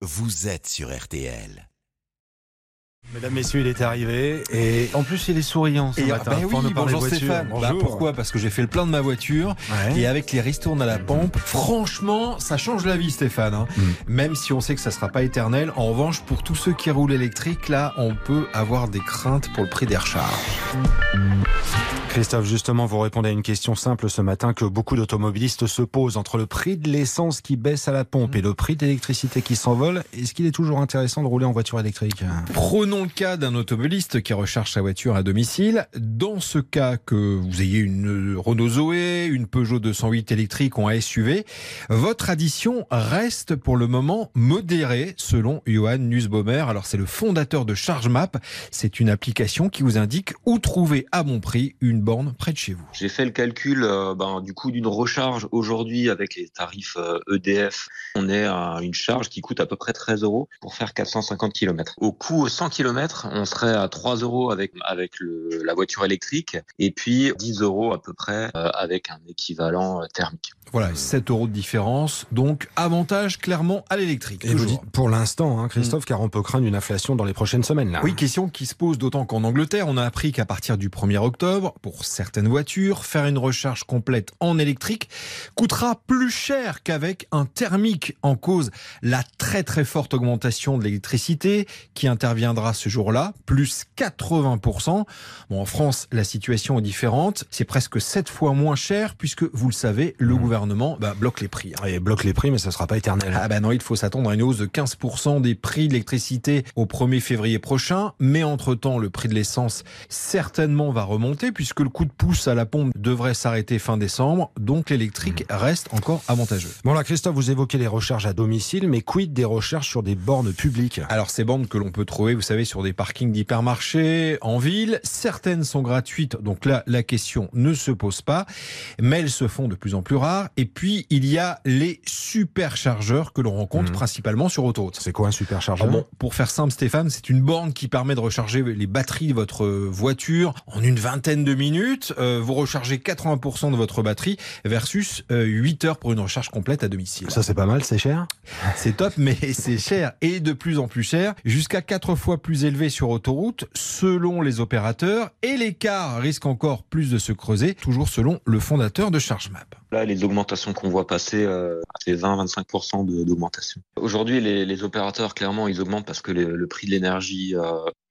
Vous êtes sur RTL. Mesdames, messieurs, il est arrivé et en plus il est souriant ce matin. Ben oui, bonjour Stéphane. Bonjour. Bah pourquoi ? Parce que j'ai fait le plein de ma voiture et avec les ristournes à la pompe, franchement, ça change la vie Stéphane. Hein. Même si on sait que ça ne sera pas éternel, en revanche, pour tous ceux qui roulent électrique, là, on peut avoir des craintes pour le prix des recharges. Christophe, justement, vous répondez à une question simple ce matin que beaucoup d'automobilistes se posent. Entre le prix de l'essence qui baisse à la pompe et le prix de l'électricité qui s'envole, est-ce qu'il est toujours intéressant de rouler en voiture électrique ? Prenons le cas d'un automobiliste qui recharge sa voiture à domicile. Dans ce cas, que vous ayez une Renault Zoé, une Peugeot 208 électrique ou un SUV, votre addition reste pour le moment modérée, selon Johan Nussbaumer. Alors, c'est le fondateur de ChargeMap. C'est une application qui vous indique où trouver à bon prix une borne près de chez vous. J'ai fait le calcul du coût d'une recharge aujourd'hui avec les tarifs EDF. On est à une charge qui coûte à peu près 13 € pour faire 450 km. Au coût 100 km, on serait à 3 € avec la voiture électrique et puis 10 € à peu près avec un équivalent thermique. Voilà, 7 € de différence, donc avantage clairement à l'électrique. Et vous dites pour l'instant, hein, Christophe, car on peut craindre une inflation dans les prochaines semaines. Là. Oui, question qui se pose d'autant qu'en Angleterre, on a appris qu'à partir du 1er octobre, pour certaines voitures, faire une recharge complète en électrique coûtera plus cher qu'avec un thermique, en cause la très très forte augmentation de l'électricité qui interviendra ce jour-là, plus 80%. Bon, en France, la situation est différente, c'est presque 7 fois moins cher puisque, vous le savez, le gouvernement bloque les prix. Et bloque les prix, mais ça ne sera pas éternel. Ah non, il faut s'attendre à une hausse de 15% des prix de l'électricité au 1er février prochain, mais entre-temps, le prix de l'essence certainement va remonter puisque que le coup de pouce à la pompe devrait s'arrêter fin décembre, donc l'électrique reste encore avantageux. Bon là, Christophe, vous évoquez les recharges à domicile, mais quid des recharges sur des bornes publiques ? Alors ces bornes que l'on peut trouver, vous savez, sur des parkings d'hypermarchés, en ville, certaines sont gratuites, donc là, la question ne se pose pas, mais elles se font de plus en plus rares, et puis il y a les superchargeurs que l'on rencontre principalement sur autoroute. C'est quoi un superchargeur ? Pour faire simple, Stéphane, c'est une borne qui permet de recharger les batteries de votre voiture en une vingtaine de minutes, vous rechargez 80% de votre batterie versus 8 heures pour une recharge complète à domicile. Ça c'est pas mal, c'est cher. C'est top, mais c'est cher et de plus en plus cher, jusqu'à 4 fois plus élevé sur autoroute selon les opérateurs, et l'écart risque encore plus de se creuser, toujours selon le fondateur de ChargeMap. Là, les augmentations qu'on voit passer, c'est 20-25% d'augmentation. Aujourd'hui, les opérateurs, clairement, ils augmentent parce que le prix de l'énergie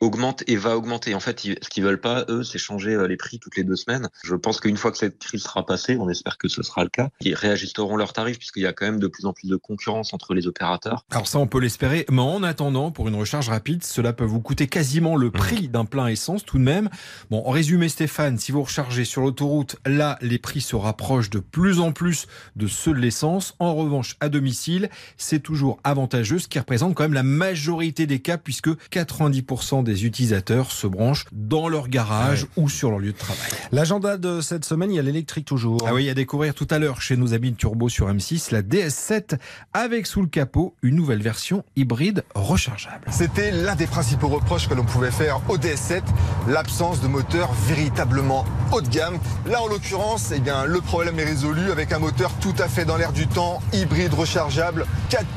augmente et va augmenter. En fait, ce qu'ils veulent pas, eux, c'est changer les prix toutes les 2 semaines. Je pense qu'une fois que cette crise sera passée, on espère que ce sera le cas, ils réajusteront leurs tarifs puisqu'il y a quand même de plus en plus de concurrence entre les opérateurs. Alors ça, on peut l'espérer, mais en attendant, pour une recharge rapide, cela peut vous coûter quasiment le prix d'un plein essence tout de même. Bon, en résumé, Stéphane, si vous rechargez sur l'autoroute, là, les prix se rapprochent de plus en plus de ceux de l'essence. En revanche, à domicile, c'est toujours avantageux, ce qui représente quand même la majorité des cas puisque 90% des utilisateurs se branchent dans leur garage ou sur leur lieu de travail. L'agenda de cette semaine, il y a l'électrique toujours. Ah oui, à découvrir tout à l'heure chez nos amis de Turbo sur M6, la DS7 avec sous le capot une nouvelle version hybride rechargeable. C'était l'un des principaux reproches que l'on pouvait faire au DS7, l'absence de moteur véritablement haut de gamme. Là, en l'occurrence, le problème est résolu avec un moteur tout à fait dans l'air du temps, hybride rechargeable,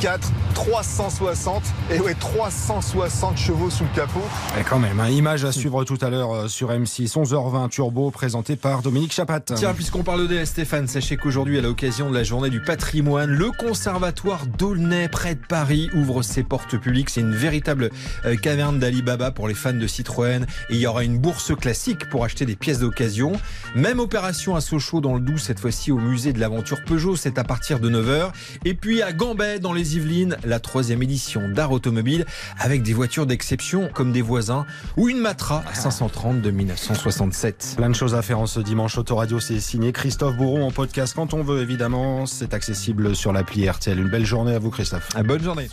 4x4, 360, et 360 chevaux sous le capot. Et quand même, image à suivre tout à l'heure sur M6, 11h20, Turbo, présenté par Dominique Chapat. Tiens, puisqu'on parle de DS, Stéphane, sachez qu'aujourd'hui, à l'occasion de la journée du patrimoine, le conservatoire d'Aulnay, près de Paris, ouvre ses portes publiques. C'est une véritable caverne d'Ali Baba pour les fans de Citroën, et il y aura une bourse classique pour acheter des pièces d'occasion. Même opération à Sochaux dans le Doubs, cette fois-ci au musée de l'aventure Peugeot, c'est à partir de 9h. Et puis à Gambais, dans les Yvelines, la 3e édition d'art automobile avec des voitures d'exception comme des voisins ou une Matra à 530 de 1967. Plein de choses à faire en ce dimanche. Autoradio, c'est signé Christophe Bouron, en podcast quand on veut évidemment. C'est accessible sur l'appli RTL. Une belle journée à vous, Christophe. Bonne journée.